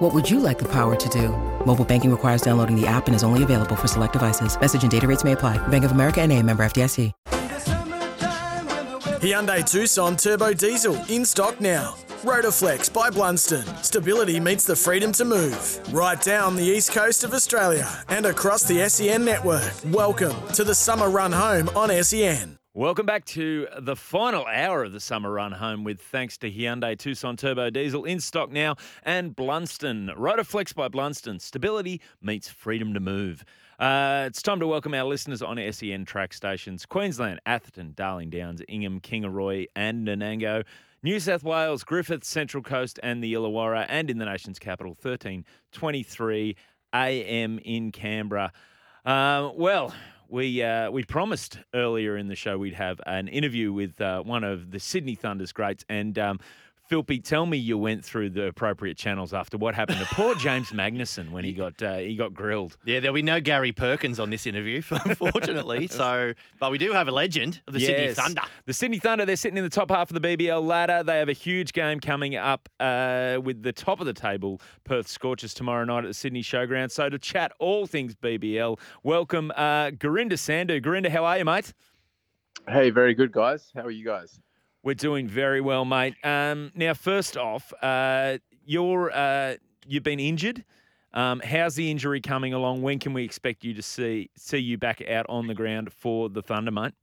What would you like the power to do? Mobile banking requires downloading the app and is only available for select devices. Message and data rates may apply. Bank of America N.A. member FDIC. Hyundai Tucson Turbo Diesel in stock now. Rotoflex by Blunston. Stability meets the freedom to move. Right down the east coast of Australia and across the SEN network. Welcome to the Summer Run Home on SEN. Welcome back to the final hour of the Summer Run Home with thanks to Hyundai Tucson Turbo Diesel in stock now and Blunston. Rotoflex by Blunston. Stability meets freedom to move. It's time to welcome our listeners on SEN track stations. Queensland, Atherton, Darling Downs, Ingham, Kingaroy and Nanango. New South Wales, Griffith, Central Coast and the Illawarra, and in the nation's capital, 13:23 a.m. in Canberra. We promised earlier in the show we'd have an interview with one of the Sydney Thunder's greats, and Philpy, tell me you went through the appropriate channels after what happened to poor James Magnussen when he got grilled. Yeah, there'll be no Gary Perkins on this interview, unfortunately. But we do have a legend of the Sydney Thunder. The Sydney Thunder, they're sitting in the top half of the BBL ladder. They have a huge game coming up with the top of the table, Perth Scorchers, tomorrow night at the Sydney Showground. So to chat all things BBL, welcome Gurinder Sandhu. Gurinder, how are you, mate? Hey, very good, guys. How are you guys? We're doing very well, mate. Now, first off, you've been injured. How's the injury coming along? When can we expect you to see you back out on the ground for the Thunder, mate?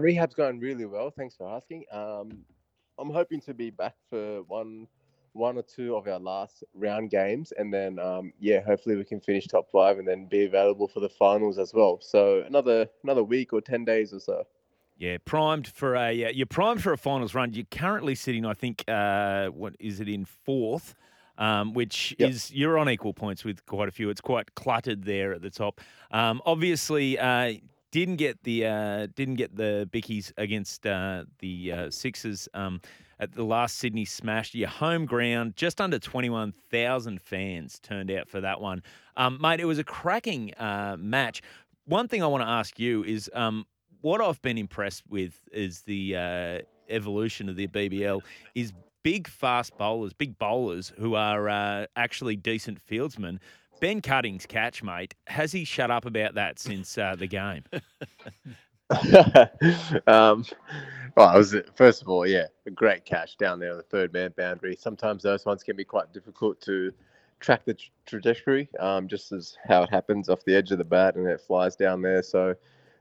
Rehab's going really well. Thanks for asking. I'm hoping to be back for one or two of our last round games, and then hopefully we can finish top five and then be available for the finals as well. So another week or 10 days or so. Yeah, you're primed for a finals run. You're currently sitting, I think, in fourth, which is, you're on equal points with quite a few. It's quite cluttered there at the top. Obviously, didn't get the bickies against the Sixers at the last Sydney Smash. Your home ground, just under 21,000 fans turned out for that one, mate. It was a cracking match. One thing I want to ask you is. What I've been impressed with is the evolution of the BBL is big bowlers who are actually decent fieldsmen. Ben Cutting's catch, mate, has he shut up about that since the game? Well, first of all, a great catch down there on the third man boundary. Sometimes those ones can be quite difficult to track the trajectory, just as how it happens off the edge of the bat and it flies down there. So,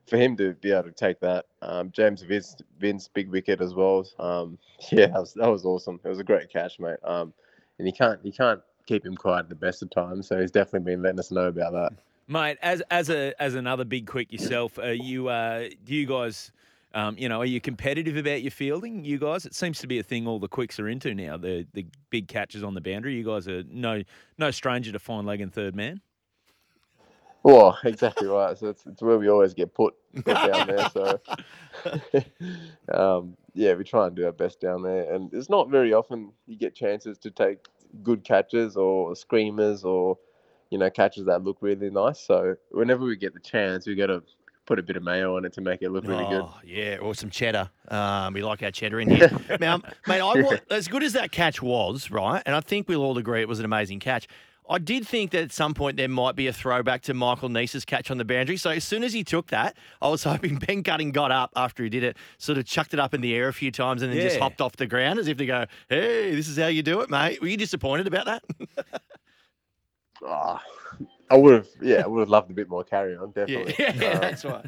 for him to be able to take that, James Vince, big wicket as well. That was awesome. It was a great catch, mate. And he can't keep him quiet at the best of times. So he's definitely been letting us know about that, mate. As another big quick yourself, do you guys, are you competitive about your fielding? You guys, it seems to be a thing all the quicks are into now. The big catches on the boundary. You guys are no stranger to fine leg and third man. Oh, exactly right. So it's where we always get put down there. So, we try and do our best down there. And it's not very often you get chances to take good catches or screamers or, catches that look really nice. So whenever we get the chance, we got to put a bit of mayo on it to make it look really good. Yeah, or some cheddar. We like our cheddar in here. Now, mate, as good as that catch was, right, and I think we'll all agree it was an amazing catch, I did think that at some point there might be a throwback to Michael Neese's catch on the boundary. So as soon as he took that, I was hoping Ben Cutting got up after he did it, sort of chucked it up in the air a few times and then just hopped off the ground as if to go, hey, this is how you do it, mate. Were you disappointed about that? I would have loved a bit more carry on, definitely. Yeah, that's right.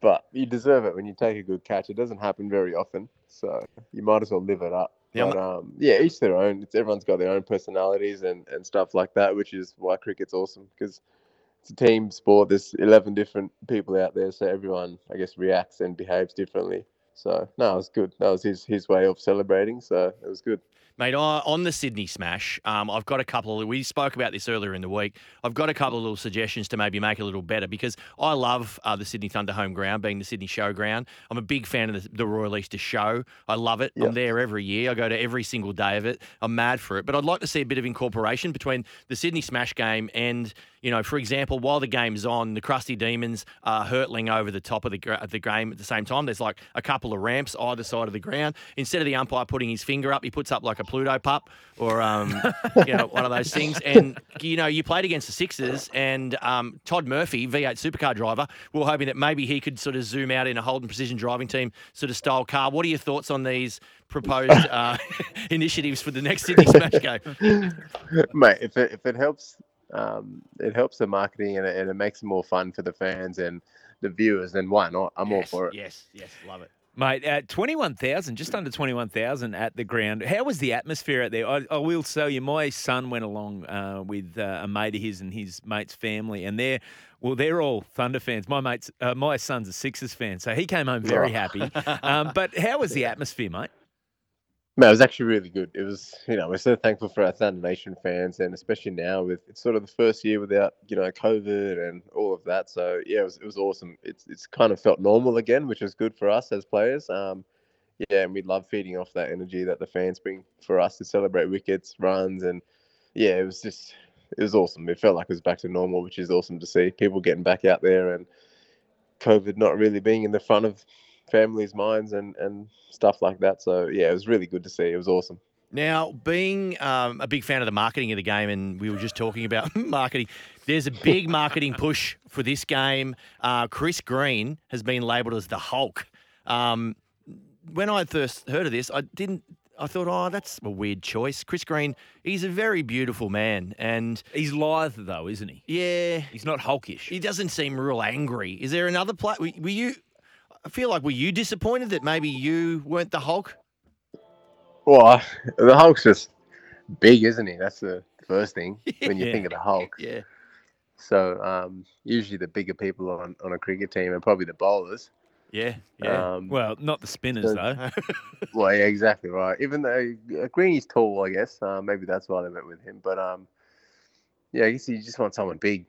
But you deserve it when you take a good catch. It doesn't happen very often, so you might as well live it up. But, each their own. Everyone's got their own personalities and stuff like that, which is why cricket's awesome, because it's a team sport. There's 11 different people out there, so everyone, I guess, reacts and behaves differently. So, no, it was good. That was his way of celebrating, so it was good. Mate, on the Sydney Smash, I've got a couple of – we spoke about this earlier in the week. I've got a couple of little suggestions to maybe make it a little better because I love the Sydney Thunder home ground, being the Sydney Showground. I'm a big fan of the Royal Easter Show. I love it. Yep. I'm there every year. I go to every single day of it. I'm mad for it. But I'd like to see a bit of incorporation between the Sydney Smash game and, you know, for example, while the game's on, the Krusty Demons are hurtling over the top of the game at the same time. There's like a couple of ramps either side of the ground. Instead of the umpire putting his finger up, he puts up like a Pluto pup or, you know, one of those things. And, you know, you played against the Sixers and Todd Murphy, V8 supercar driver, we were hoping that maybe he could sort of zoom out in a Holden precision driving team sort of style car. What are your thoughts on these proposed initiatives for the next Sydney Smash game? Mate, if it helps, it helps the marketing and it makes it more fun for the fans and the viewers, then why not? I'm all for it. Yes, love it. Mate, at 21,000, just under 21,000 at the ground. How was the atmosphere out there? I will tell you, my son went along with a mate of his and his mate's family, and they're all Thunder fans. My son's a Sixers fan, so he came home very happy. But how was the atmosphere, mate? No, it was actually really good. It was, you know, we're so thankful for our Thunder Nation fans, and especially now with it's sort of the first year without, you know, COVID and all of that. So yeah, it was awesome. It's kind of felt normal again, which is good for us as players. Yeah, and we love feeding off that energy that the fans bring for us to celebrate wickets, runs, and yeah, it was awesome. It felt like it was back to normal, which is awesome to see. People getting back out there and COVID not really being in the front of families' minds and stuff like that. So, yeah, it was really good to see. It was awesome. Now, being a big fan of the marketing of the game, and we were just talking about marketing, there's a big marketing push for this game. Chris Green has been labelled as the Hulk. When I first heard of this, I thought, oh, that's a weird choice. Chris Green, he's a very beautiful man. And he's lithe, though, isn't he? Yeah. He's not hulkish. He doesn't seem real angry. Is there another play? Were you... I feel like, were you disappointed that maybe you weren't the Hulk? Well, the Hulk's just big, isn't he? That's the first thing when you think of the Hulk. Yeah. So usually the bigger people on a cricket team are probably the bowlers. Yeah. Well, not the spinners, though. Well, yeah, exactly right. Even though Greeny's tall, I guess. Maybe that's why they went with him. But, yeah, I guess you just want someone big.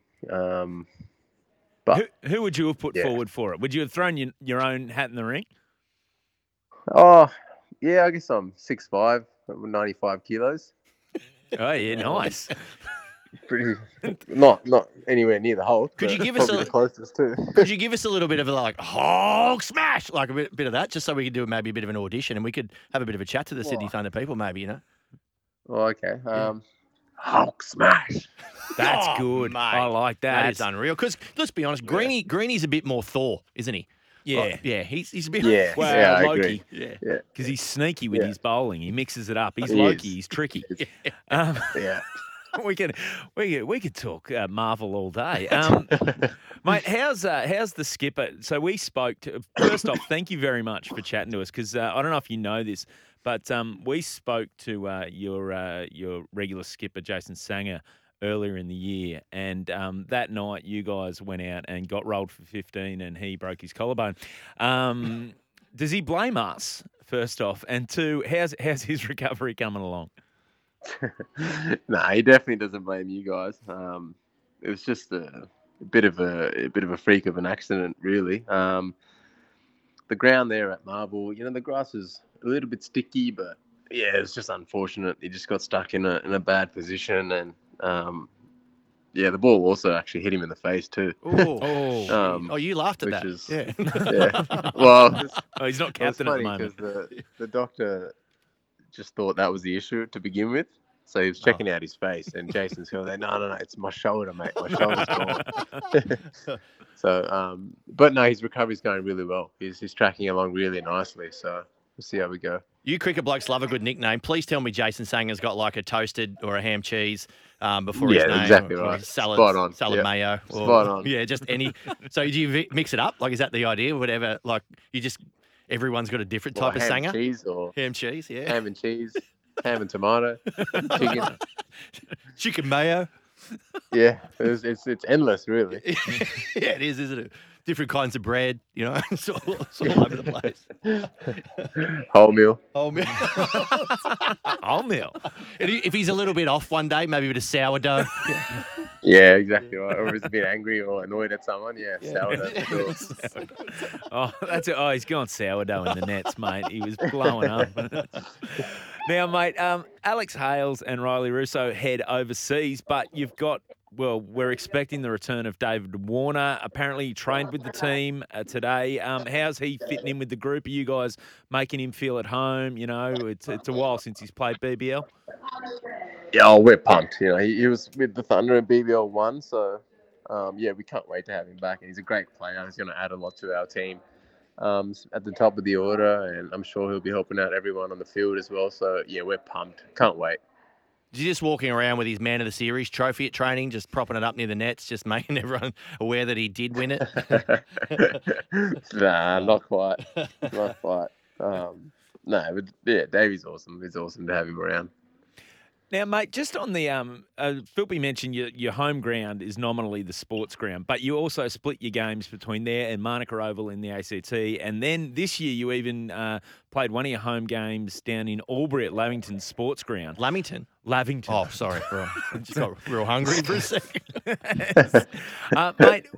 But who would you have put forward for it? Would you have thrown your own hat in the ring? Oh, yeah, I guess I'm 6'5", 95 kilos. Oh, yeah, nice. Pretty, not anywhere near the Hulk. Could you give us the closest too? Could you give us a little bit of a like Hulk smash, like a bit of that, just so we could do maybe a bit of an audition and we could have a bit of a chat to the Sydney Thunder people, maybe, you know? Oh, okay. Hulk smash. That's good. Mate. I like that. That is unreal. Because let's be honest, Greeny's a bit more Thor, isn't he? Yeah. Like, yeah. He's a bit Loki. Yeah. Because he's sneaky with his bowling. He mixes it up. He's Loki. He's tricky. Yeah. We could talk Marvel all day, mate. How's the skipper? So we spoke to, first off, thank you very much for chatting to us because I don't know if you know this, but we spoke to your regular skipper Jason Sanger earlier in the year, and that night you guys went out and got rolled for 15, and he broke his collarbone. Does he blame us? First off, and two, how's his recovery coming along? Nah, he definitely doesn't blame you guys. It was just a bit of a freak of an accident, really. The ground there at Marvel, you know, the grass is a little bit sticky, but yeah, it's just unfortunate. He just got stuck in a bad position, and the ball also actually hit him in the face too. Oh, you laughed at that. Well, he's not captain at the moment. The doctor just thought that was the issue to begin with. So he was checking out his face, and Jason's going, no, it's my shoulder, mate. My shoulder's gone. So, but no, his recovery's going really well. He's tracking along really nicely. So we'll see how we go. You cricket blokes love a good nickname. Please tell me Jason Sanger's got like a toasted or a ham cheese before his name. Yeah, exactly right. Salad mayo. Or, spot on. Yeah, just any. So do you mix it up? Like, is that the idea? Whatever, like you just... Everyone's got a different type of Sanger. Ham cheese, yeah. Ham and cheese, ham and tomato, chicken mayo. Yeah, it's endless, really. Yeah, it is, isn't it? different kinds of bread, you know, it's all over the place. Wholemeal. Wholemeal. If he's a little bit off one day, maybe a bit of sourdough. Yeah, exactly right. Or he's a bit angry or annoyed at someone. Yeah. Sourdough. Oh, he's gone sourdough in the nets, mate. He was blowing up. Now, mate, Alex Hales and Riley Russo head overseas, but you've got... Well, we're expecting the return of David Warner. Apparently he trained with the team today. How's he fitting in with the group? Are you guys making him feel at home? You know, it's a while since he's played BBL. Yeah, we're pumped. You know, he was with the Thunder in BBL 1, so, we can't wait to have him back. And he's a great player. He's going to add a lot to our team at the top of the order, and I'm sure he'll be helping out everyone on the field as well. So, yeah, we're pumped. Can't wait. You're just walking around with his Man of the Series trophy at training, just propping it up near the nets, just making everyone aware that he did win it? Nah, not quite. But yeah, Davey's awesome. It's awesome to have him around. Now, mate, just on the Philby mentioned your home ground is nominally the sports ground, but you also split your games between there and Manuka Oval in the ACT. And then this year you even played one of your home games down in Albury at Lavington Sports Ground. Lavington. Oh, sorry. I just got real hungry for a second. Mate,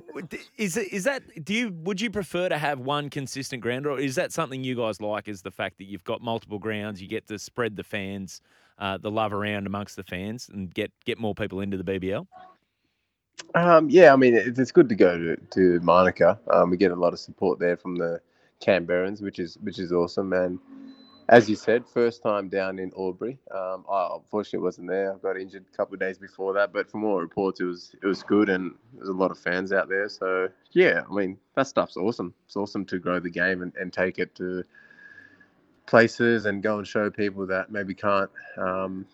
would you prefer to have one consistent ground, or is that something you guys like, is the fact that you've got multiple grounds, you get to spread the fans? The love around amongst the fans and get more people into the BBL? I mean, it's good to go to Manuka. We get a lot of support there from the Canberrans, which is awesome. And as you said, first time down in Albury. I unfortunately wasn't there. I got injured a couple of days before that. But from all reports, it was good and there's a lot of fans out there. So, yeah, I mean, that stuff's awesome. It's awesome to grow the game and take it to places and go and show people that maybe can't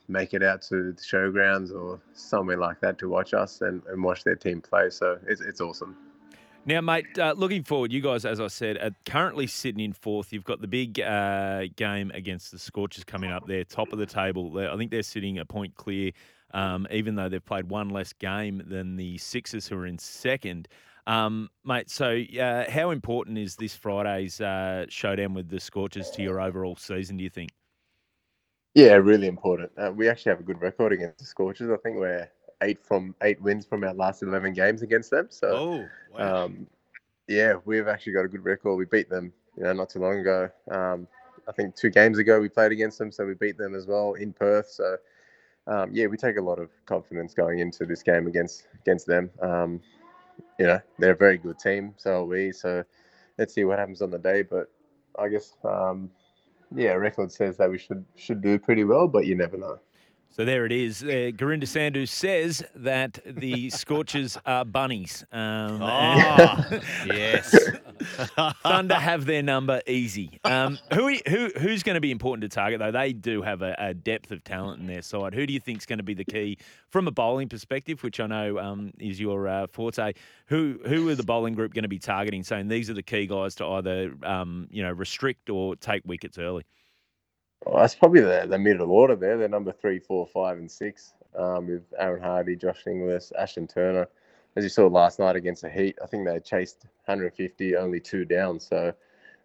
make it out to the showgrounds or somewhere like that to watch us and watch their team play. So it's awesome. Now, mate, looking forward, you guys, as I said, are currently sitting in fourth. You've got the big game against the Scorchers coming up there, top of the table. I think they're sitting a point clear, even though they've played one less game than the Sixers, who are in second. Mate, so how important is this Friday's showdown with the Scorchers to your overall season, do you think? Yeah, really important. We actually have a good record against the Scorchers. I think we're 8 wins from our last 11 games against them. So, wow. We've actually got a good record. We beat them, not too long ago. I think 2 games ago we played against them, so we beat them as well in Perth. So, we take a lot of confidence going into this game against them. They're a very good team, so are we. So let's see what happens on the day. But I guess, record says that we should do pretty well, but you never know. So there it is. Gurinder Sandhu says that the Scorchers are bunnies. Yes. Thunder have their number easy. Who's going to be important to target, though? They do have a depth of talent in their side. Who do you think is going to be the key from a bowling perspective, which I know is your forte? Who are the bowling group going to be targeting, saying these are the key guys to either restrict or take wickets early? Well, that's probably the middle order there. They're number 3, 4, 5, and 6 with Aaron Hardie, Josh Inglis, Ashton Turner. As you saw last night against the Heat, I think they chased 150, only 2 down. So,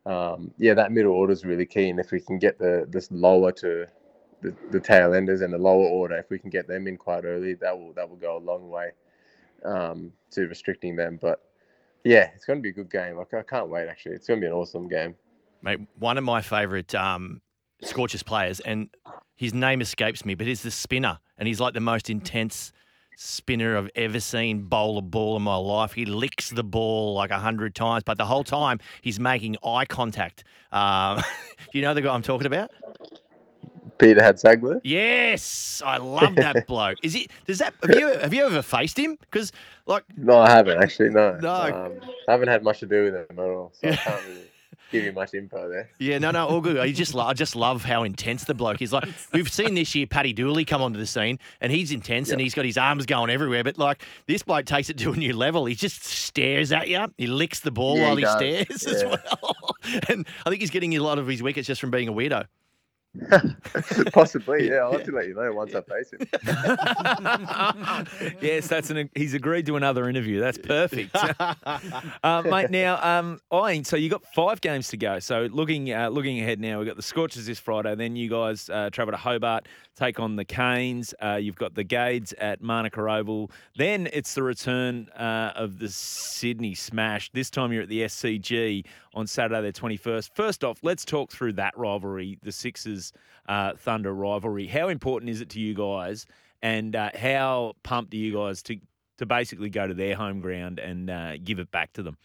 that middle order is really key. And if we can get this lower to the tail enders and the lower order, if we can get them in quite early, that will go a long way to restricting them. But, yeah, it's going to be a good game. I can't wait, actually. It's going to be an awesome game. Mate, one of my favourite Scorchers players, and his name escapes me, but he's the spinner, and he's like the most intense spinner I've ever seen bowl a ball in my life. He licks the ball like 100 times, but the whole time he's making eye contact. Do you know the guy I'm talking about? Peter Hatzagler? Yes, I love that bloke. Is it? Does that? Have you ever faced him? Because no, I haven't actually. No, I haven't had much to do with him at all, so I can't really give you much info there. Yeah, no, all good. I just love how intense the bloke is. Like, we've seen this year Paddy Dooley come onto the scene, and he's intense, and he's got his arms going everywhere. But, this bloke takes it to a new level. He just stares at you. He licks the ball while he stares as well. And I think he's getting a lot of his wickets just from being a weirdo. Possibly, yeah. I'll have to let you know once I face him. Yes, he's agreed to another interview. That's perfect. Mate, now, so you got 5 games to go. So looking ahead now, we've got the Scorchers this Friday. Then you guys travel to Hobart, take on the Canes. You've got the Gades at Manuka Oval. Then it's the return of the Sydney Smash. This time you're at the SCG on Saturday the 21st. First off, let's talk through that rivalry, the Sixers Thunder rivalry. How important is it to you guys, and how pumped are you guys to basically go to their home ground and give it back to them?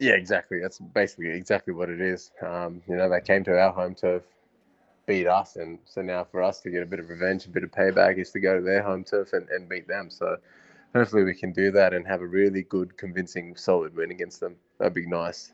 Yeah, exactly. That's basically exactly what it is. They came to our home turf, beat us, and so now for us to get a bit of revenge, a bit of payback is to go to their home turf and beat them. So hopefully we can do that and have a really good, convincing, solid win against them. That'd be nice.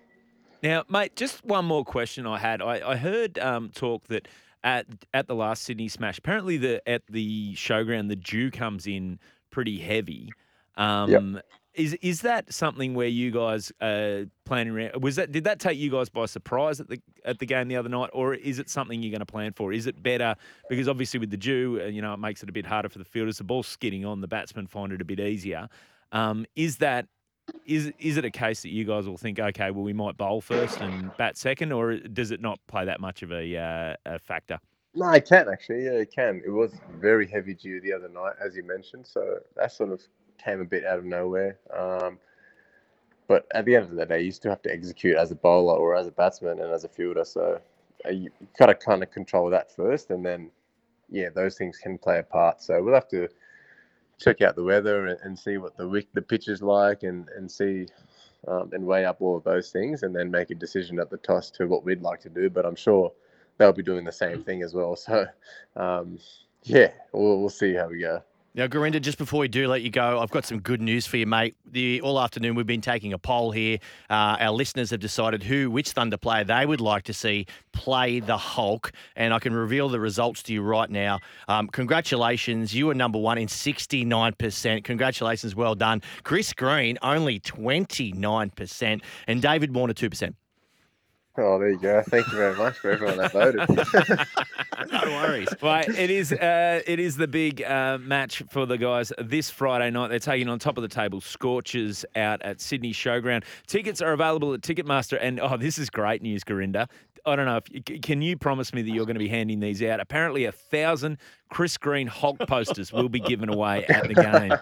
Now, mate, just one more question I had. I heard talk that at the last Sydney Smash, apparently at the showground, the dew comes in pretty heavy. Yep. Is that something where you guys planning around? Did that take you guys by surprise at the game the other night, or is it something you're going to plan for? Is it better because obviously with the dew, it makes it a bit harder for the fielders. The ball's skidding on, the batsmen find it a bit easier. Is it a case that you guys will think, okay, well, we might bowl first and bat second, or does it not play that much of a factor? No, it can actually. Yeah, it can. It was very heavy dew the other night, as you mentioned, so that sort of came a bit out of nowhere. But at the end of the day, you still have to execute as a bowler or as a batsman and as a fielder, so you got to kind of control that first, and then, yeah, those things can play a part. So we'll have to check out the weather and see what the pitch is like and see and weigh up all of those things and then make a decision at the toss to what we'd like to do. But I'm sure they'll be doing the same thing as well. So, we'll see how we go. Now, Gurinder, just before we do let you go, I've got some good news for you, mate. All afternoon we've been taking a poll here. Our listeners have decided which Thunder player they would like to see play the Hulk, and I can reveal the results to you right now. Congratulations, you are number one in 69%. Congratulations, well done. Chris Green, only 29%, and David Warner, 2%. Oh, there you go. Thank you very much for everyone that voted. No worries. Right, it is the big match for the guys this Friday night. They're taking on top of the table Scorchers out at Sydney Showground. Tickets are available at Ticketmaster. And, this is great news, Gurinder. I don't know. Can you promise me that you're going to be handing these out? Apparently 1,000 Chris Green Hulk posters will be given away at the game.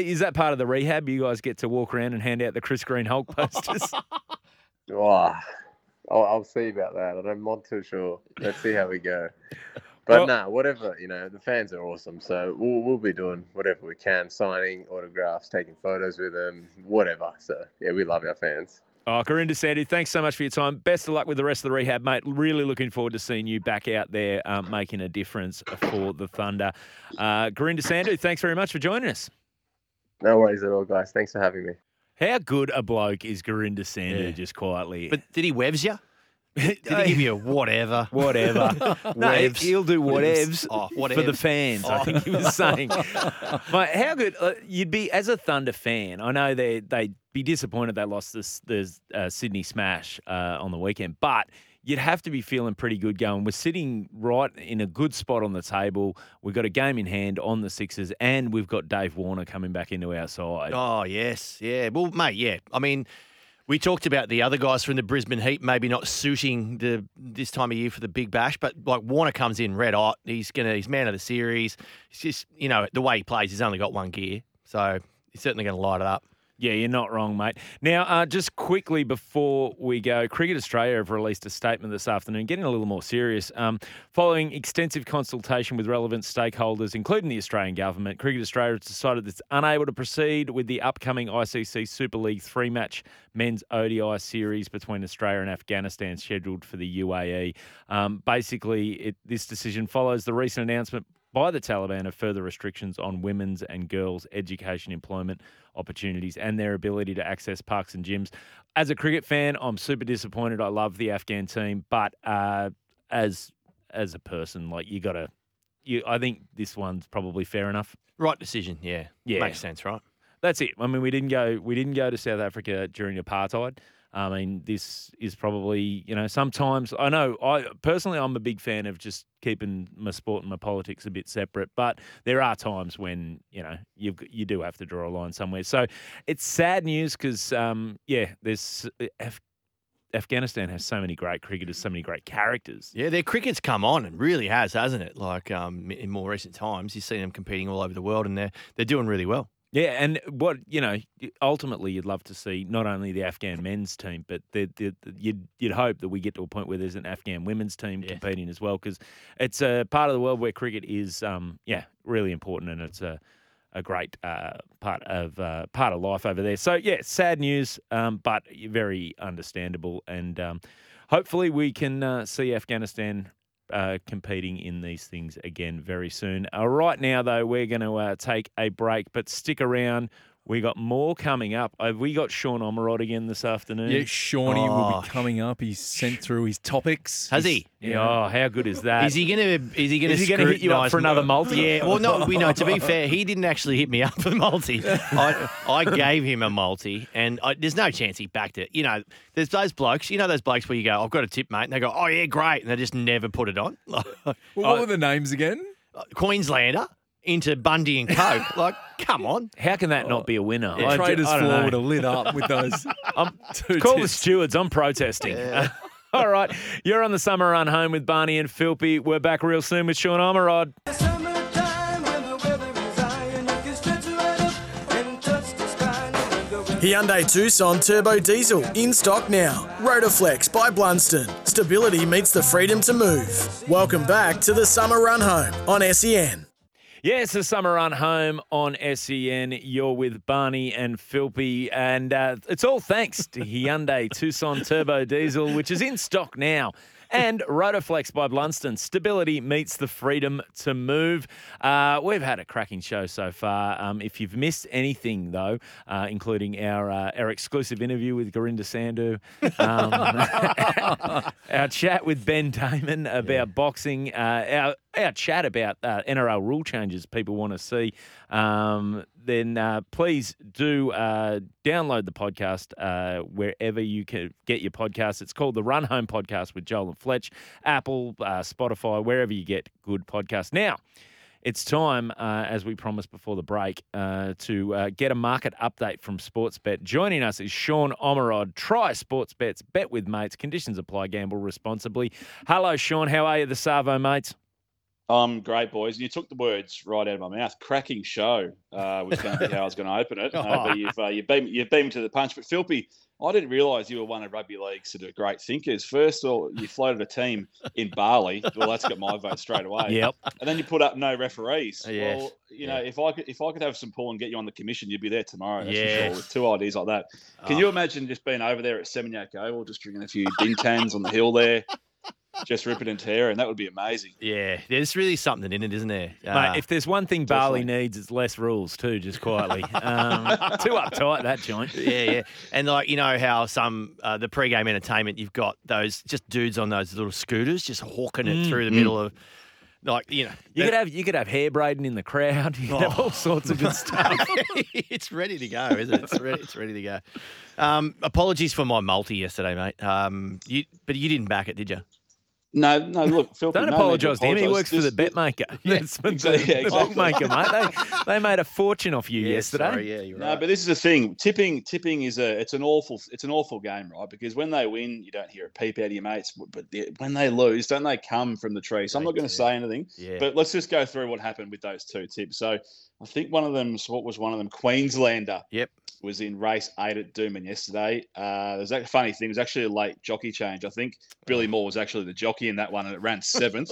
Is that part of the rehab? You guys get to walk around and hand out the Chris Green Hulk posters? Oh, I'll see about that. I'm not too sure. Let's see how we go. But whatever, the fans are awesome. So we'll be doing whatever we can, signing autographs, taking photos with them, whatever. So, yeah, we love our fans. Oh, Gurinder Sandhu, thanks so much for your time. Best of luck with the rest of the rehab, mate. Really looking forward to seeing you back out there making a difference for the Thunder. Gurinder Sandhu, thanks very much for joining us. No worries at all, guys. Thanks for having me. How good a bloke is Gurinder Sandhu, just quietly? But did he webs you? Did he give you a whatever? Whatever. Webs. He'll do whatevs for the fans, I think he was saying. But how good you'd be as a Thunder fan. I know they'd be disappointed they lost the Sydney Smash on the weekend, but you'd have to be feeling pretty good going. We're sitting right in a good spot on the table. We've got a game in hand on the Sixers, and we've got Dave Warner coming back into our side. Oh, yes. Yeah. Well, mate, yeah. I mean, we talked about the other guys from the Brisbane Heat maybe not suiting this time of year for the big bash, but like Warner comes in red hot. He's man of the series. It's just, the way he plays, he's only got one gear. So he's certainly going to light it up. Yeah, you're not wrong, mate. Now, just quickly before we go, Cricket Australia have released a statement this afternoon, getting a little more serious. Following extensive consultation with relevant stakeholders, including the Australian government, Cricket Australia has decided it's unable to proceed with the upcoming ICC Super League 3-match men's ODI series between Australia and Afghanistan scheduled for the UAE. Basically, this decision follows the recent announcement by the Taliban of further restrictions on women's and girls' education, employment opportunities and their ability to access parks and gyms. As a cricket fan, I'm super disappointed. I love the Afghan team, but as a person, I think this one's probably fair enough. Right decision, yeah. Makes sense, right? That's it. I mean, we didn't go to South Africa during apartheid. I mean, this is probably, you know, sometimes I know I personally I'm a big fan of just keeping my sport and my politics a bit separate, but there are times when, you know, you do have to draw a line somewhere. So it's sad news because, there's Afghanistan has so many great cricketers, so many great characters. Yeah, their cricket's come on and really has, hasn't it? Like in more recent times, you've seen them competing all over the world and they're doing really well. Yeah, and what, you know, ultimately you'd love to see not only the Afghan men's team, but you'd hope that we get to a point where there's an Afghan women's team competing as well, because it's a part of the world where cricket is, really important, and it's a great part of life over there. So, yeah, sad news, but very understandable, and hopefully we can see Afghanistan competing in these things again very soon. Right now, though, we're going to take a break, but stick around. We got more coming up. Have we got Sean Omerod again this afternoon? Yeah, Seanie will be coming up. He's sent through his topics. Has he? Yeah. Oh, how good is that? Is he going to hit you up for another multi? Yeah. Well, no. You know, to be fair, he didn't actually hit me up for the multi. I gave him a multi, and there's no chance he backed it. You know, there's those blokes. You know, those blokes where you go, "I've got a tip, mate," and they go, "Oh yeah, great," and they just never put it on. Well, what were the names again? Queenslander into Bundy and Co. Like, come on. How can that not be a winner? Yeah, Traders floor would have lit up with those. Call the stewards. I'm protesting. Yeah. All right. You're on the Summer Run Home with Barney and Philpy. We're back real soon with Sean Omerod. Hyundai Tucson Turbo Diesel in stock now. Rotoflex by Blunston. Stability meets the freedom to move. Welcome back to the Summer Run Home on SEN. Yes, the Summer Run Home on SEN. You're with Barney and Philpy, and it's all thanks to Hyundai Tucson Turbo Diesel, which is in stock now, and Rotoflex by Blunston. Stability meets the freedom to move. We've had a cracking show so far. If you've missed anything, though, including our exclusive interview with Gurinder Sandhu, our chat with Ben Damon about boxing, our chat about NRL rule changes people want to see, then please do download the podcast wherever you can get your podcast. It's called The Run Home Podcast with Joel and Fletch, Apple, Spotify, wherever you get good podcasts. Now, it's time, as we promised before the break, to get a market update from Sportsbet. Joining us is Sean Omerod. Try Sportsbet's Bet with Mates. Conditions apply. Gamble responsibly. Hello, Sean. How are you this Savo, mates? Great, boys. And you took the words right out of my mouth. Cracking show was going to be how I was going to open it. But you've beat me to the punch. But, Philpy, I didn't realise you were one of rugby league's sort of great thinkers. First of all, you floated a team in Bali. Well, that's got my vote straight away. Yep. And then you put up no referees. Yes. Well, you know, if I could have some pull and get you on the commission, you'd be there tomorrow. That's for sure, with two ideas like that. Can you imagine just being over there at Seminyak Oval, just drinking a few ding-tans on the hill there? Just rip it into air, and that would be amazing. Yeah, there's really something in it, isn't there? Mate, if there's one thing Bali needs, it's less rules too, just quietly. Too uptight, that joint. Yeah. And, like, you know how some the pre-game entertainment, you've got those just dudes on those little scooters just hawking it through the middle of – like, you know, you could have hair braiding in the crowd. You could have all sorts of good stuff. It's ready to go, isn't it? It's ready to go. Apologies for my multi yesterday, mate. But you didn't back it, did you? No, look, Phil. Don't apologise to him. He works for the bet maker. Yeah, exactly. The book maker, mate. They made a fortune off you yesterday. Sorry, you're right. No, but this is the thing. Tipping is an awful game, right? Because when they win, you don't hear a peep out of your mates. But when they lose, don't they come from the tree? So I'm not going to say anything. Yeah. But let's just go through what happened with those two tips. So I think one of them, Queenslander. Yep. Was in race 8 at Dooman yesterday. There's a funny thing. It was actually a late jockey change. I think Billy Moore was actually the jockey in that one, and it ran 7th.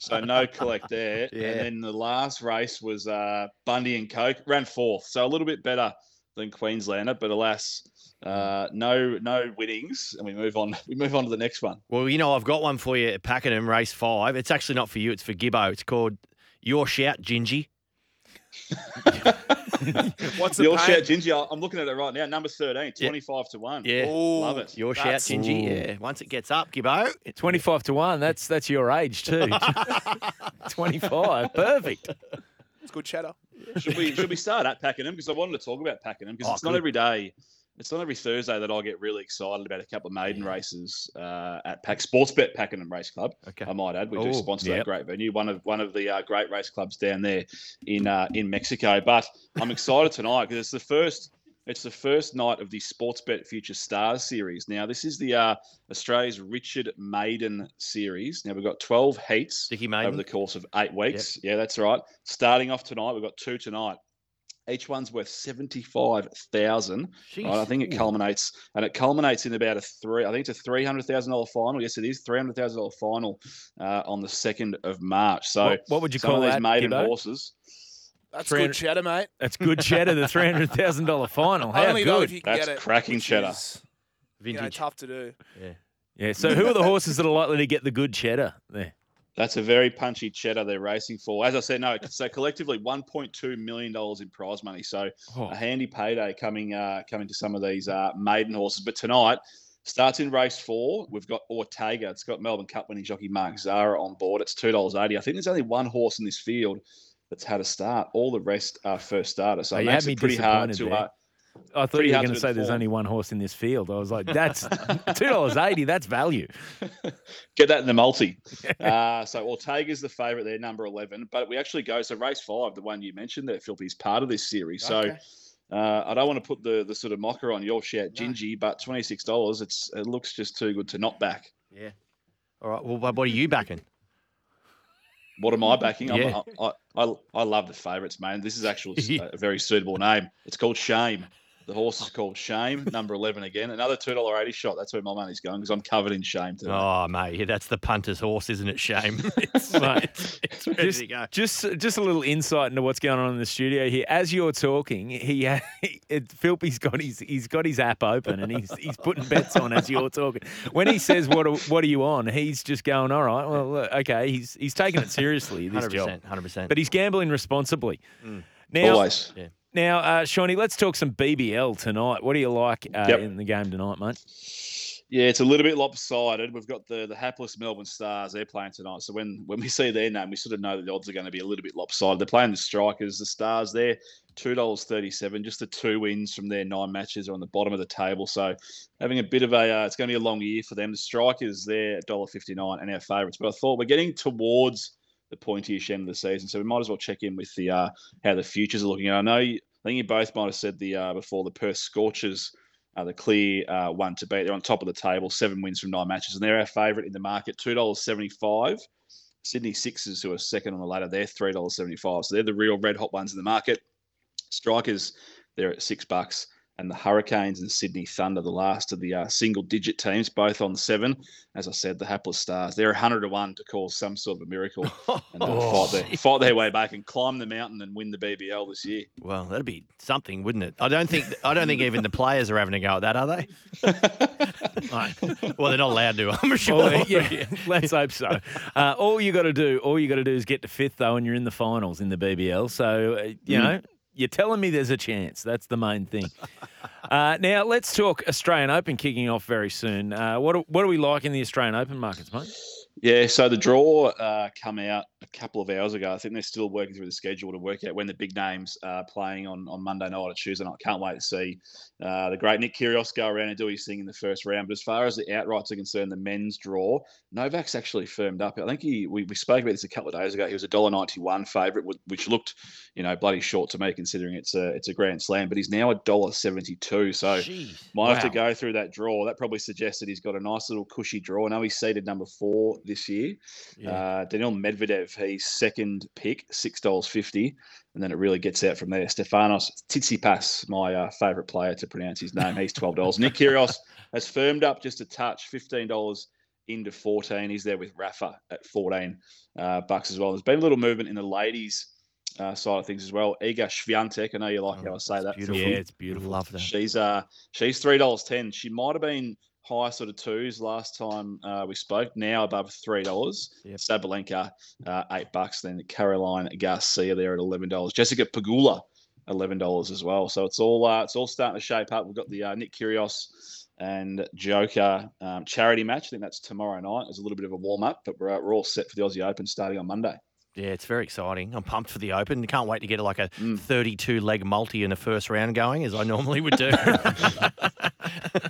so no collect there. Yeah. And then the last race was Bundy and Coke, ran 4th. So a little bit better than Queenslander, but alas, no winnings, and we move on to the next one. Well, you know, I've got one for you at Pakenham, race 5. It's actually not for you. It's for Gibbo. It's called Your Shout, Gingy. What's your shout, Gingy? I'm looking at it right now. Number 13, 25 to 1. Yeah, ooh, love it. Your shout, Gingy. Yeah, once it gets up, Gibbo, 25 to 1. That's your age too. 25, perfect. It's good chatter. Should we start at Pakenham, because I wanted to talk about Pakenham, because it's not every day It's not every Thursday that I get really excited about a couple of maiden races at Sportsbet Pakenham Race Club. Okay. I might add, we do sponsor that great venue, one of the great race clubs down there in Mexico. But I'm excited tonight because it's the first night of the Sportsbet Future Stars series. Now this is the Australia's Richard Maiden series. Now we've got 12 heats over the course of 8 weeks. Yep. Yeah, that's right. Starting off tonight, we've got two tonight. Each one's worth $75,000. Right? I think it culminates, in about a $300,000 final. Yes, it is $300,000 final on the 2nd of March. So, what would you call these maiden horses? That's good cheddar, mate. That's good cheddar. The $300,000 final. How only good! If you can that's get it, cracking cheddar. Vintage, tough to do. Yeah. So, who are the horses that are likely to get the good cheddar there? That's a very punchy cheddar they're racing for. As I said, so collectively $1.2 million in prize money. So a handy payday coming to some of these maiden horses. But tonight starts in race 4. We've got Ortega. It's got Melbourne Cup winning jockey Mark Zara on board. It's $2.80. I think there's only one horse in this field that's had a start. All the rest are first starters. So it makes it pretty hard to... I thought you were going to say there's only one horse in this field. I was like, that's $2.80. That's value. Get that in the multi. So Ortega's the favourite there, number 11. But we actually go, so race 5, the one you mentioned there, Philpy, is part of this series. Okay. So I don't want to put the sort of mocker on your shout, Gingy, but $26, it looks just too good to not back. Yeah. All right. Well, what are you backing? What am I backing? Yeah. I love the favourites, man. This is actually a very suitable name. It's called Shame. The horse is called Shame, number 11 again. Another $2.80 shot. That's where my money's going because I'm covered in shame today. Oh, mate, that's the punter's horse, isn't it, Shame? It's ready to go. Just a little insight into what's going on in the studio here. As you're talking, Philpy's got his app open and he's putting bets on as you're talking. When he says, what are you on? He's just going, all right, well, okay. He's taking it seriously, this 100%, job. 100%. But he's gambling responsibly. Mm. Now, always. Yeah. Now, Shawnee, let's talk some BBL tonight. What do you like in the game tonight, mate? Yeah, it's a little bit lopsided. We've got the hapless Melbourne Stars. They're playing tonight. So when we see their name, we sort of know that the odds are going to be a little bit lopsided. They're playing the Strikers. The Stars there, $2.37. Just the 2 wins from their 9 matches are on the bottom of the table. So having a bit of a it's going to be a long year for them. The Strikers there, $1.59 and our favourites. But I thought we're getting towards the pointy-ish end of the season. So we might as well check in with the how the futures are looking. And I think you both might have said before the Perth Scorchers are the clear one to beat. They're on top of the table, 7 wins from 9 matches. And they're our favourite in the market, $2.75. Sydney Sixers, who are second on the ladder, they're $3.75. So they're the real red-hot ones in the market. Strikers, they're at $6. And the Hurricanes and Sydney Thunder, the last of the single-digit teams, both on 7. As I said, the hapless Stars, they're 100 to 1 to cause some sort of a miracle and fight their way back and climb the mountain and win the BBL this year. Well, that'd be something, wouldn't it? I don't think even the players are having a go at that, are they? Well, they're not allowed to, I'm sure. Well, yeah, let's hope so. All you got to do is get to 5th, though, and you're in the finals in the BBL. So you know. You're telling me there's a chance. That's the main thing. Now, let's talk Australian Open kicking off very soon. What are we like in the Australian Open markets, mate? Yeah, so the draw come out a couple of hours ago. I think they're still working through the schedule to work out when the big names are playing on Monday night or Tuesday night. Can't wait to see the great Nick Kyrgios go around and do his thing in the first round. But as far as the outrights are concerned, the men's draw, Novak's actually firmed up. I think we spoke about this a couple of days ago. He was a $1.91 favourite, which looked, bloody short to me considering it's a grand slam. But he's now a $1.72. So might have to go through that draw. That probably suggests that he's got a nice little cushy draw. I know he's seeded number 4 this year. Yeah. Daniil Medvedev, he's second pick, $6.50. And then it really gets out from there. Stefanos Tsitsipas, my favourite player to pronounce his name. He's $12. Nick Kyrgios has firmed up just a touch, $15 into 14. He's there with Rafa at $14 as well. There's been a little movement in the ladies' side of things as well. Iga Swiatek, I know you like how I say that. Beautiful. Yeah, it's beautiful. Love that. She's $3.10. She might have been high sort of 2s last time we spoke, now above $3. Yep. Sabalenka, $8. Then Caroline Garcia there at $11. Jessica Pegula, $11 as well. So it's all starting to shape up. We've got the Nick Kyrgios and Joker charity match. I think that's tomorrow night. It's a little bit of a warm up, but we're all set for the Aussie Open starting on Monday. Yeah, it's very exciting. I'm pumped for the Open. Can't wait to get like a 32-leg multi in the first round going, as I normally would do.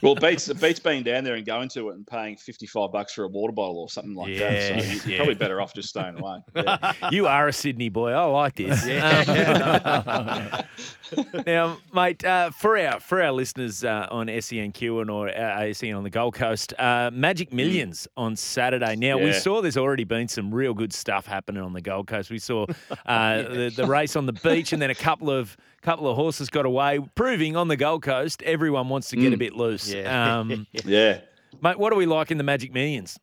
Well, it beats being down there and going to it and paying $55 for a water bottle or something like that. So you're probably better off just staying away. Yeah. You are a Sydney boy. I like this. Yeah. Now, mate, for our listeners on SENQ and or SEN on the Gold Coast, Magic Millions on Saturday. Now, we saw there's already been some real good stuff happening on the Gold Coast. We saw the race on the beach, and then a couple of horses got away, proving on the Gold Coast everyone wants to get a bit loose. Yeah. Mate, what are we like in the Magic Millions?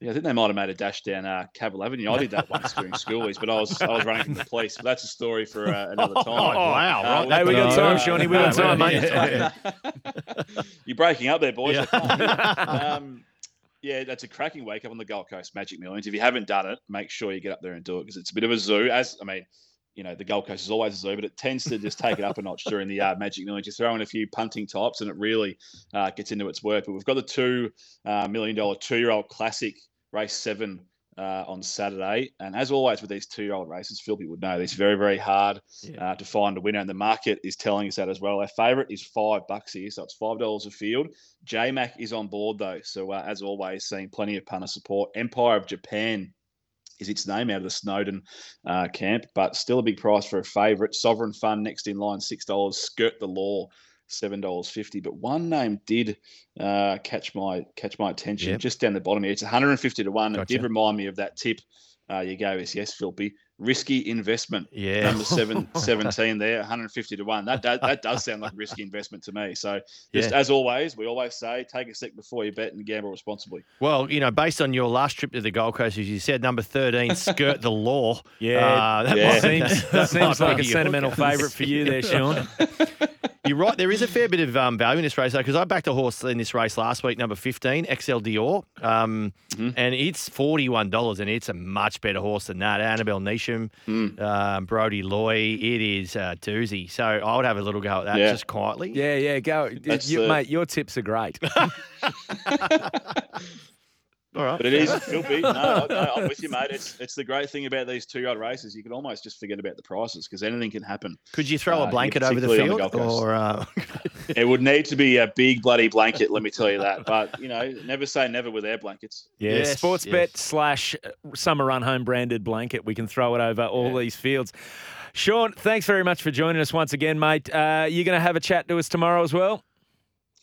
Yeah, I think they might have made a dash down Cavill Avenue. I did that once during schoolies, but I was running from the police. But that's a story for another time. Oh, wow. Right. No, we got time, Shawnee. We got time, mate. You're breaking up there, boys. Yeah. Yeah, that's a cracking wake up on the Gold Coast, Magic Millions. If you haven't done it, make sure you get up there and do it, because it's a bit of a zoo. The Gold Coast is always a zoo, but it tends to just take it up a notch during the Magic Millions. You throw in a few punting types and it really gets into its work. But we've got the $2 million 2-year-old classic race 7 on Saturday. And as always with these 2-year-old races, Philby would know this, very, very hard to find a winner. And the market is telling us that as well. Our favourite is $5 here, so it's $5 a field. JMac is on board though. So as always, seeing plenty of punter support. Empire of Japan is its name, out of the Snowden camp, but still a big price for a favourite. Sovereign Fund next in line, $6. Skirt the Law, $7.50. But one name did catch my attention just down the bottom here. It's 150 to 1. Gotcha. It did remind me of that tip you gave us, yes, Philby. Risky Investment, number 17 there, 150 to 1. That does sound like risky investment to me. So just as always, we always say, take a sec before you bet and gamble responsibly. Well, based on your last trip to the Gold Coast, as you said, number 13, Skirt the Law. That seems like a sentimental favourite for you there, Sean. You're right. There is a fair bit of value in this race, though, because I backed a horse in this race last week, number 15, XL Dior, and it's $41, and it's a much better horse than that. Annabelle Nisham, Brody Loy, it is a doozy. So I would have a little go at that just quietly. Yeah, go. Mate, your tips are great. All right. But it is Philby. No, I'm with you, mate. It's the great thing about these 2-year-old races. You can almost just forget about the prices because anything can happen. Could you throw a blanket over the field? It would need to be a big bloody blanket, let me tell you that. But, never say never with our blankets. Yeah, yes, Sportsbet / Summer Run Home branded blanket. We can throw it over all these fields. Sean, thanks very much for joining us once again, mate. You're going to have a chat to us tomorrow as well?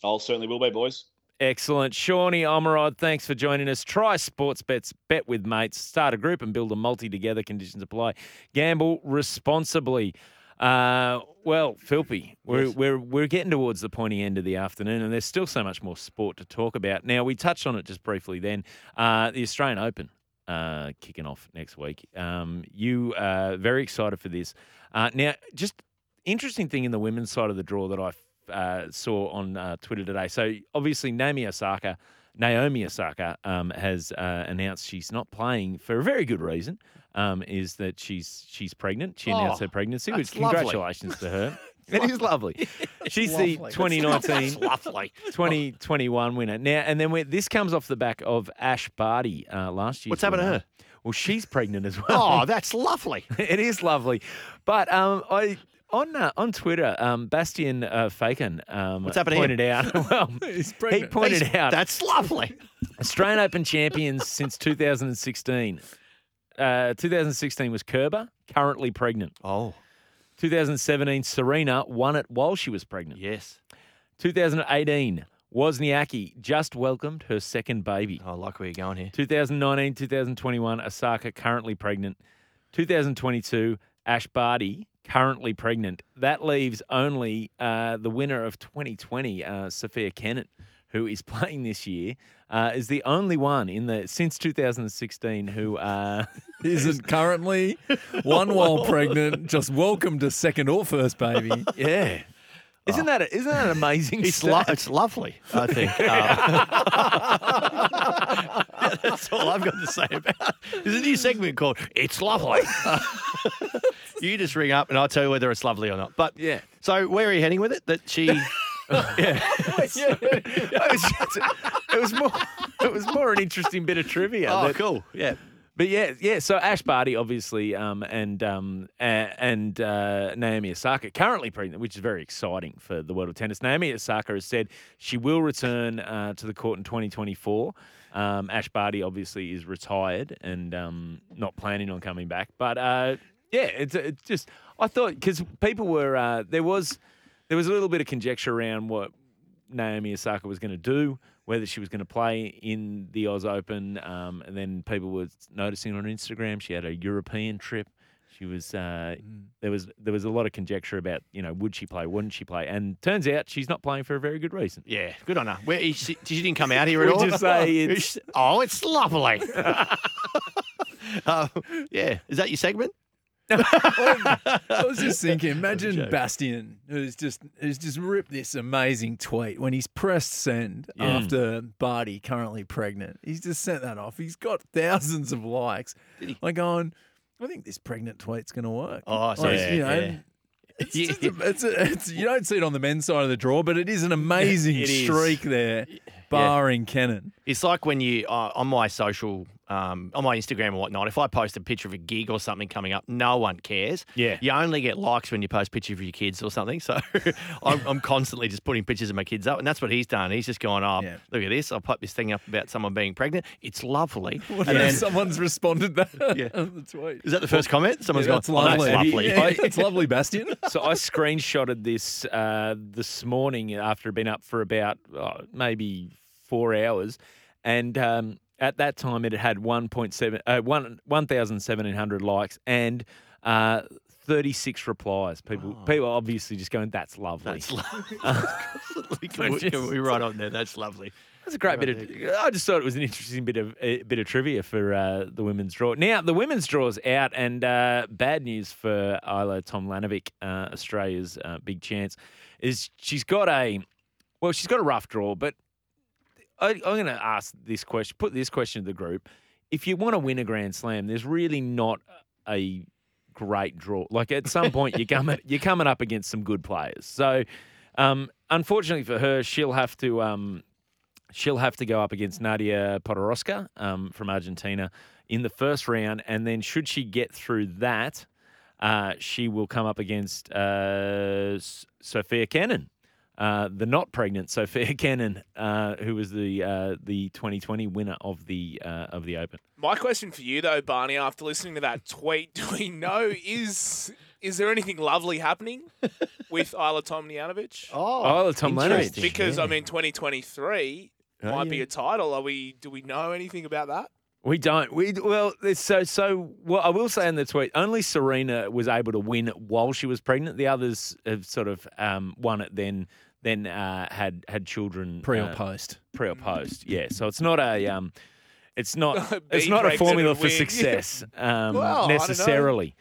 I'll certainly will be, boys. Excellent. Shawnee Omerod, thanks for joining us. Try Sportsbet's Bet with Mates. Start a group and build a multi together. Conditions apply. Gamble responsibly. Well, Philpy, we're getting towards the pointy end of the afternoon, and there's still so much more sport to talk about. Now, we touched on it just briefly then. The Australian Open kicking off next week. You are very excited for this. Now, just interesting thing in the women's side of the draw that I saw on Twitter today. So obviously Naomi Osaka has announced she's not playing for a very good reason, is that she's pregnant. She announced her pregnancy, which congratulations to her. It is lovely. She's lovely. The 2021 winner. Now, and then this comes off the back of Ash Barty last year. What's happened to her? Well, she's pregnant as well. Oh, that's lovely. It is lovely. But On Twitter, Bastian Faken pointed out. Well, he's pregnant. He pointed out that's lovely. Australian Open champions since 2016. 2016 was Kerber, currently pregnant. Oh. 2017, Serena won it while she was pregnant. Yes. 2018, Wozniacki just welcomed her second baby. I like where you're going here. 2019, 2021, Osaka currently pregnant. 2022, Ash Barty. Currently pregnant. That leaves only the winner of 2020, Sofia Kenin, who is playing this year, is the only one since 2016 who isn't currently one while pregnant, just welcomed a second or first baby. Yeah. Isn't that an amazing stat? It's lovely, I think. Yeah, that's all I've got to say about it. There's a new segment called It's Lovely. You just ring up and I'll tell you whether it's lovely or not. But yeah. So where are you heading with it? That she It was more an interesting bit of trivia. Oh, cool. Yeah. But yeah. So Ash Barty, obviously, and Naomi Osaka, currently pregnant, which is very exciting for the world of tennis. Naomi Osaka has said she will return to the court in 2024. Ash Barty obviously is retired and not planning on coming back. But it's just, I thought, because people were there was a little bit of conjecture around what Naomi Osaka was going to do, whether she was going to play in the Oz Open. And then people were noticing on Instagram she had a European trip. She was there was a lot of conjecture about, would she play, wouldn't she play? And turns out she's not playing for a very good reason. Yeah, good on her. She didn't come out here at all. Would you say it's lovely. Is that your segment? I was just thinking, imagine Bastian, who's just ripped this amazing tweet when he's pressed send after Barty, currently pregnant. He's just sent that off. He's got thousands of likes. Like going, I think this pregnant tweet's going to work. Oh, so you don't see it on the men's side of the draw, but it is an amazing streak there, barring Kenin. It's like when you on my social. On my Instagram and whatnot, if I post a picture of a gig or something coming up, no one cares. Yeah. You only get likes when you post pictures of your kids or something. So I'm constantly just putting pictures of my kids up, and that's what he's done. He's just gone, look at this. I'll put this thing up about someone being pregnant. It's lovely. Well, and then someone's responded back on the tweet. Is that the first comment? Someone's gone, that's lovely. Yeah, it's lovely, Bastian. So I screenshotted this this morning after it'd been up for about maybe 4 hours, and at that time, it had 1,700 likes and 36 replies. People obviously just going, "That's lovely." That's lovely. Can we write on there? That's lovely. That's a great bit of. I just thought it was an interesting bit of trivia for the women's draw. Now the women's draw is out, and bad news for Ajla Tomljanović, Australia's big chance, is she's got a rough draw, but. I'm going to ask this question, put this question to the group. If you want to win a Grand Slam, there's really not a great draw. Like at some point, you're coming up against some good players. So, unfortunately for her, she'll have to go up against Nadia Podoroska from Argentina in the first round, and then should she get through that, she will come up against Sofia Kenin. The not pregnant Sofia Kenin, who was the 2020 winner of the Open. My question for you though, Barney, after listening to that tweet, do we know is there anything lovely happening with Ajla Tomljanović? Oh, Ajla Tomljanović, because 2023 might be a title. Do we know anything about that? We don't. I will say in the tweet, only Serena was able to win while she was pregnant. The others have sort of won it then had children pre or post. Yeah. So it's not a it's not a formula for success necessarily.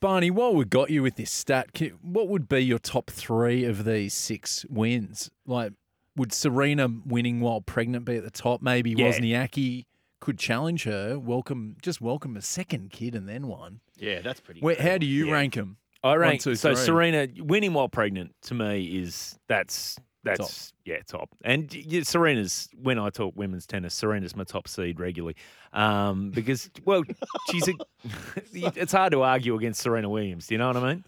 Barney, while we've got you with this stat, what would be your top three of these six wins? Like, would Serena winning while pregnant be at the top? Maybe Wozniacki could challenge her, welcome a second kid and then one. Yeah, that's pretty good. How do you rank them? I rank one, two, three. Serena winning while pregnant to me is that's top. Yeah, top. And Serena's, when I talk women's tennis, Serena's my top seed regularly. Because it's hard to argue against Serena Williams, do you know what I mean?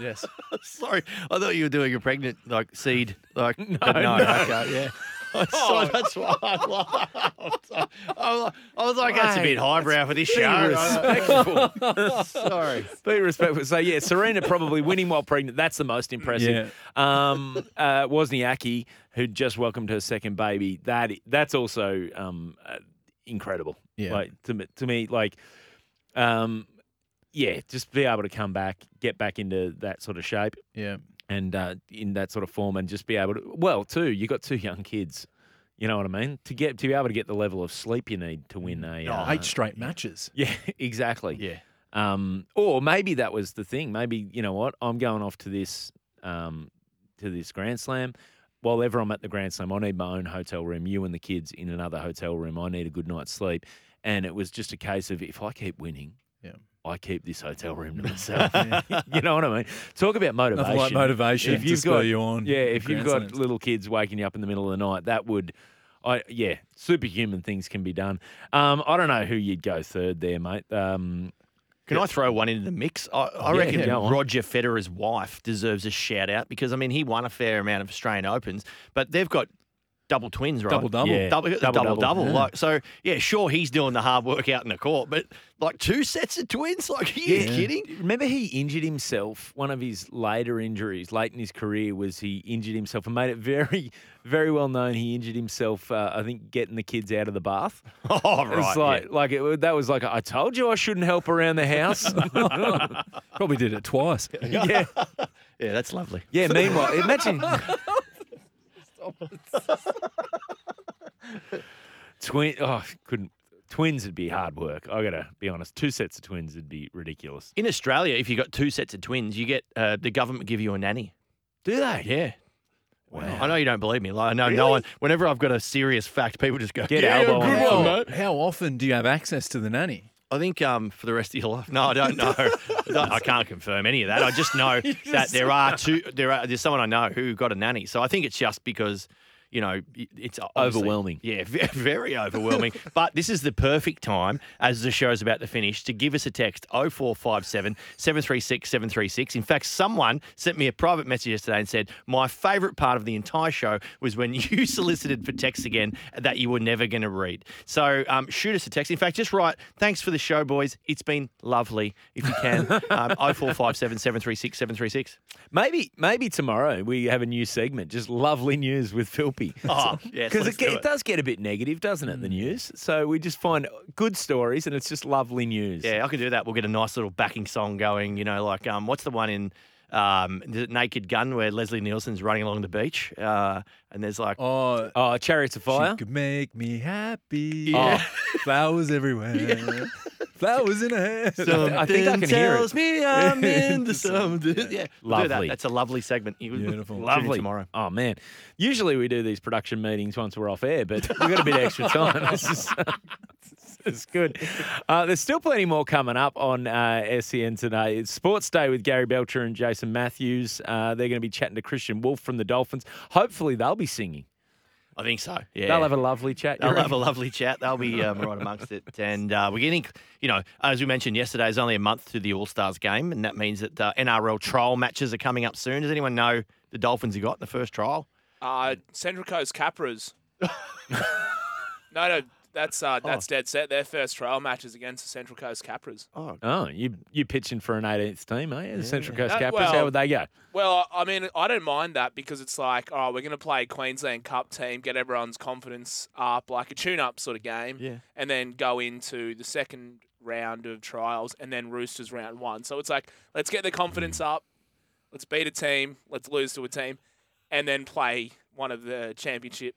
Yes. Sorry. I thought you were doing a pregnant seed okay, yeah. That's why I laughed. I was like, that's a bit highbrow for this show. Respectful. Sorry. Be respectful. So, yeah, Serena probably winning while pregnant. That's the most impressive. Yeah. Wozniacki, who just welcomed her second baby, that's also incredible. Yeah. To me, just be able to come back, get back into that sort of shape. Yeah. And in that sort of form, and just be able to. Well, too, you got two young kids. You know what I mean? To be able to get the level of sleep you need to win a 8 straight matches. Yeah, exactly. Yeah. Or maybe that was the thing. Maybe I'm going off to this Grand Slam. While ever I'm at the Grand Slam, I need my own hotel room. You and the kids in another hotel room. I need a good night's sleep. And it was just a case of if I keep winning. Yeah. I keep this hotel room to myself. You know what I mean? Talk about motivation. Nothing like motivation to spur you on. Yeah, if you've got little kids waking you up in the middle of the night, that would Yeah, superhuman things can be done. I don't know who you'd go third there, mate. Can I throw one into the mix? I reckon Roger Federer's wife deserves a shout-out because, I mean, he won a fair amount of Australian Opens, but they've got double twins, right? Double-double. Yeah. Double-double. Yeah. Sure, he's doing the hard work out in the court, but, like, two sets of twins? Like, are you kidding? Remember he injured himself. One of his later injuries late in his career was he injured himself and made it very, very well known he injured himself, I think, getting the kids out of the bath. Oh, right. It's like, that was like, I told you I shouldn't help around the house. Probably did it twice. Yeah. Yeah, that's lovely. Yeah, meanwhile, imagine... Twins would be hard work. I got to be honest. Two sets of twins would be ridiculous. In Australia, if you got two sets of twins, you get the government give you a nanny. Do they? Yeah. Wow. I know you don't believe me. Like, I know no one. Whenever I've got a serious fact, people just go, elbow on that one, mate. How often do you have access to the nanny? I think for the rest of your life. No, I don't know. I can't confirm any of that. I just know that there's someone I know who got a nanny. So I think it's just because, you know, it's overwhelming. Yeah, very overwhelming. But this is the perfect time, as the show's about to finish, to give us a text 0457 736 736. In fact, someone sent me a private message yesterday and said, my favourite part of the entire show was when you solicited for texts again that you were never going to read. So shoot us a text. In fact, just write, thanks for the show, boys. It's been lovely, if you can. 0457 736 736. Maybe tomorrow we have a new segment, just lovely news with Phil. Oh, yes. Because it does get a bit negative, doesn't it, the news? So we just find good stories and it's just lovely news. Yeah, I could do that. We'll get a nice little backing song going, you know, like what's the one in the Naked Gun where Leslie Nielsen's running along the beach and there's like... Oh, Chariots of Fire. She could make me happy. Yeah. Oh. Flowers everywhere. Yeah. Flowers in her hair. I think I can hear it. Tells me I'm in the something. Yeah. Lovely. We'll do that. That's a lovely segment. Beautiful. Lovely. Tomorrow. Oh, man. Usually we do these production meetings once we're off air, but we've got a bit of extra time. It's good. There's still plenty more coming up on SEN today. It's Sports Day with Gary Belcher and Jason Matthews. They're going to be chatting to Christian Wolf from the Dolphins. Hopefully they'll be singing. I think so. Yeah, they'll have a lovely chat. They'll be right amongst it. And we're getting, you know, as we mentioned yesterday, it's only a month to the All-Stars game, and that means that NRL trial matches are coming up soon. Does anyone know the Dolphins have got in the first trial? Central Coast Capras. No. That's dead set. Their first trial match is against the Central Coast Capras. Oh, you pitching for an 18th team, eh? The Central Coast Capras. Well, how would they go? Well, I mean, I don't mind that because it's like, oh, we're going to play Queensland Cup team, get everyone's confidence up, like a tune-up sort of game, and then go into the second round of trials and then Roosters round one. So it's like, let's get the confidence up, let's beat a team, let's lose to a team, and then play one of the championship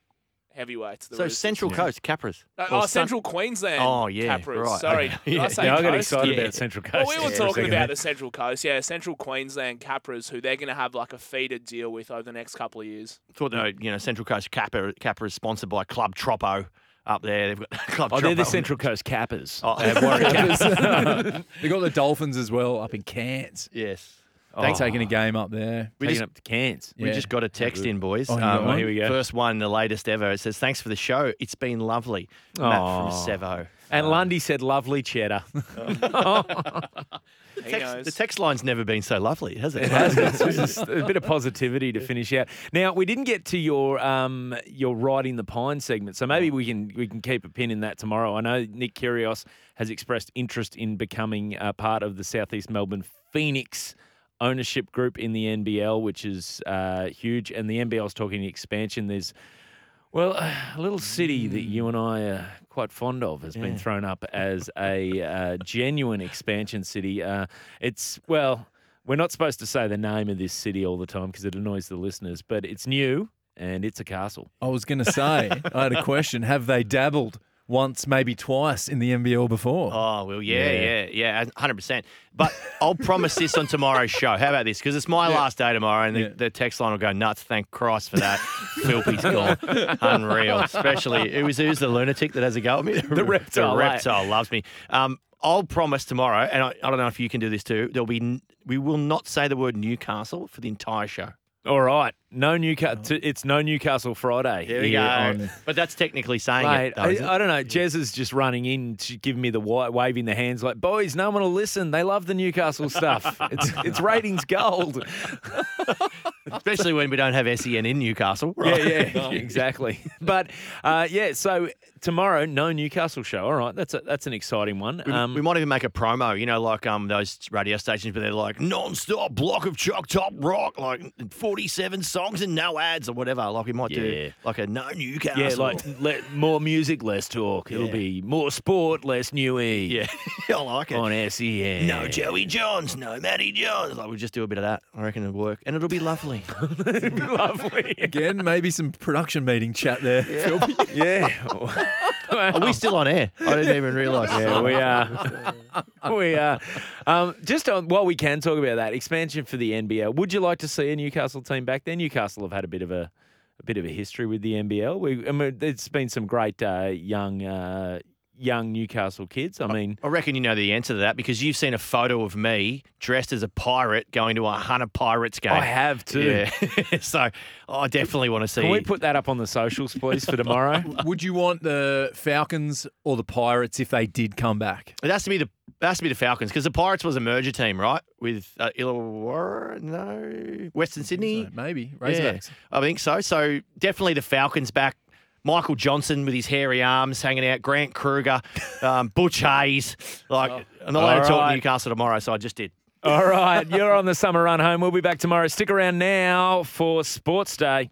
heavyweights. Central Coast Capras. Central Queensland. Oh yeah, Capras. Right. Sorry, I got excited about Central Coast. Well, we were talking about the Central Coast. Yeah, Central Queensland Capras, who they're going to have like a feeder deal with over the next couple of years. Thought Central Coast Capras sponsored by Club Troppo. Up there, they've got Club Troppo. They're the Central Coast Capras. They have Warren Capras. They've got the Dolphins as well up in Cairns. Yes. Thanks for taking a game up there. We're taking up to Cairns. We just got a text in, boys. Here we go. First one, the latest ever. It says, thanks for the show. It's been lovely. Matt from Sevo. And Lundy said, lovely cheddar. The text line's never been so lovely, has it? It's a bit of positivity to finish out. Now, we didn't get to your Riding the Pine segment, so maybe we can keep a pin in that tomorrow. I know Nick Kyrgios has expressed interest in becoming a part of the Southeast Melbourne Phoenix ownership group in the NBL, which is huge. And the NBL's talking expansion. There's, a little city that you and I are quite fond of has been thrown up as a genuine expansion city. We're not supposed to say the name of this city all the time because it annoys the listeners, but it's new and it's a castle. I was going to say, I had a question. Have they dabbled once, maybe twice in the NBL before? Oh, well, yeah, 100%. But I'll promise this on tomorrow's show. How about this? Because it's my last day tomorrow, and the text line will go nuts. Thank Christ for that. Philpy's gone. Unreal. Especially, who's the lunatic that has a go at me? The reptile. The reptile loves me. I'll promise tomorrow, and I don't know if you can do this too, we will not say the word Newcastle for the entire show. All right, it's no Newcastle Friday. There we go. But that's technically saying it, though, isn't it? I don't know. Jez is just running in, giving me the wave in the hands, like, boys, no one will listen. They love the Newcastle stuff. It's ratings gold. Especially when we don't have SEN in Newcastle. Right? Yeah, exactly. But, so tomorrow, no Newcastle show. All right, that's an exciting one. We might even make a promo, like those radio stations, but they're like, non-stop block of chock-top rock, like 47 songs and no ads or whatever. Like we might do like a no Newcastle. Yeah, like more music, less talk. Yeah. It'll be more sport, less Newy. Yeah, I like it. On SEN. No Joey Johns, no Matty Johns. Like we'll just do a bit of that. I reckon it'll work. And it'll be lovely. Lovely. Again, maybe some production meeting chat there. Yeah. Are we still on air? I didn't even realise. Yeah, we are. Just while we can talk about that, expansion for the NBL. Would you like to see a Newcastle team back there? Newcastle have had a bit of a history with the NBL. It's been some great young Newcastle kids. I reckon you know the answer to that because you've seen a photo of me dressed as a pirate going to a Hunter Pirates game. I have too. Yeah. So I definitely want to see. Can we put that up on the socials, please, for tomorrow? Would you want the Falcons or the Pirates if they did come back? It has to be the Falcons because the Pirates was a merger team, right? With Illawarra, no, Western Sydney, so maybe Razorbacks. Yeah, I think so. So definitely the Falcons back. Michael Johnson with his hairy arms hanging out, Grant Kruger, Butch Hayes. I'm not allowed to talk Newcastle tomorrow, so I just did. All right, you're on the summer run home. We'll be back tomorrow. Stick around now for Sports Day.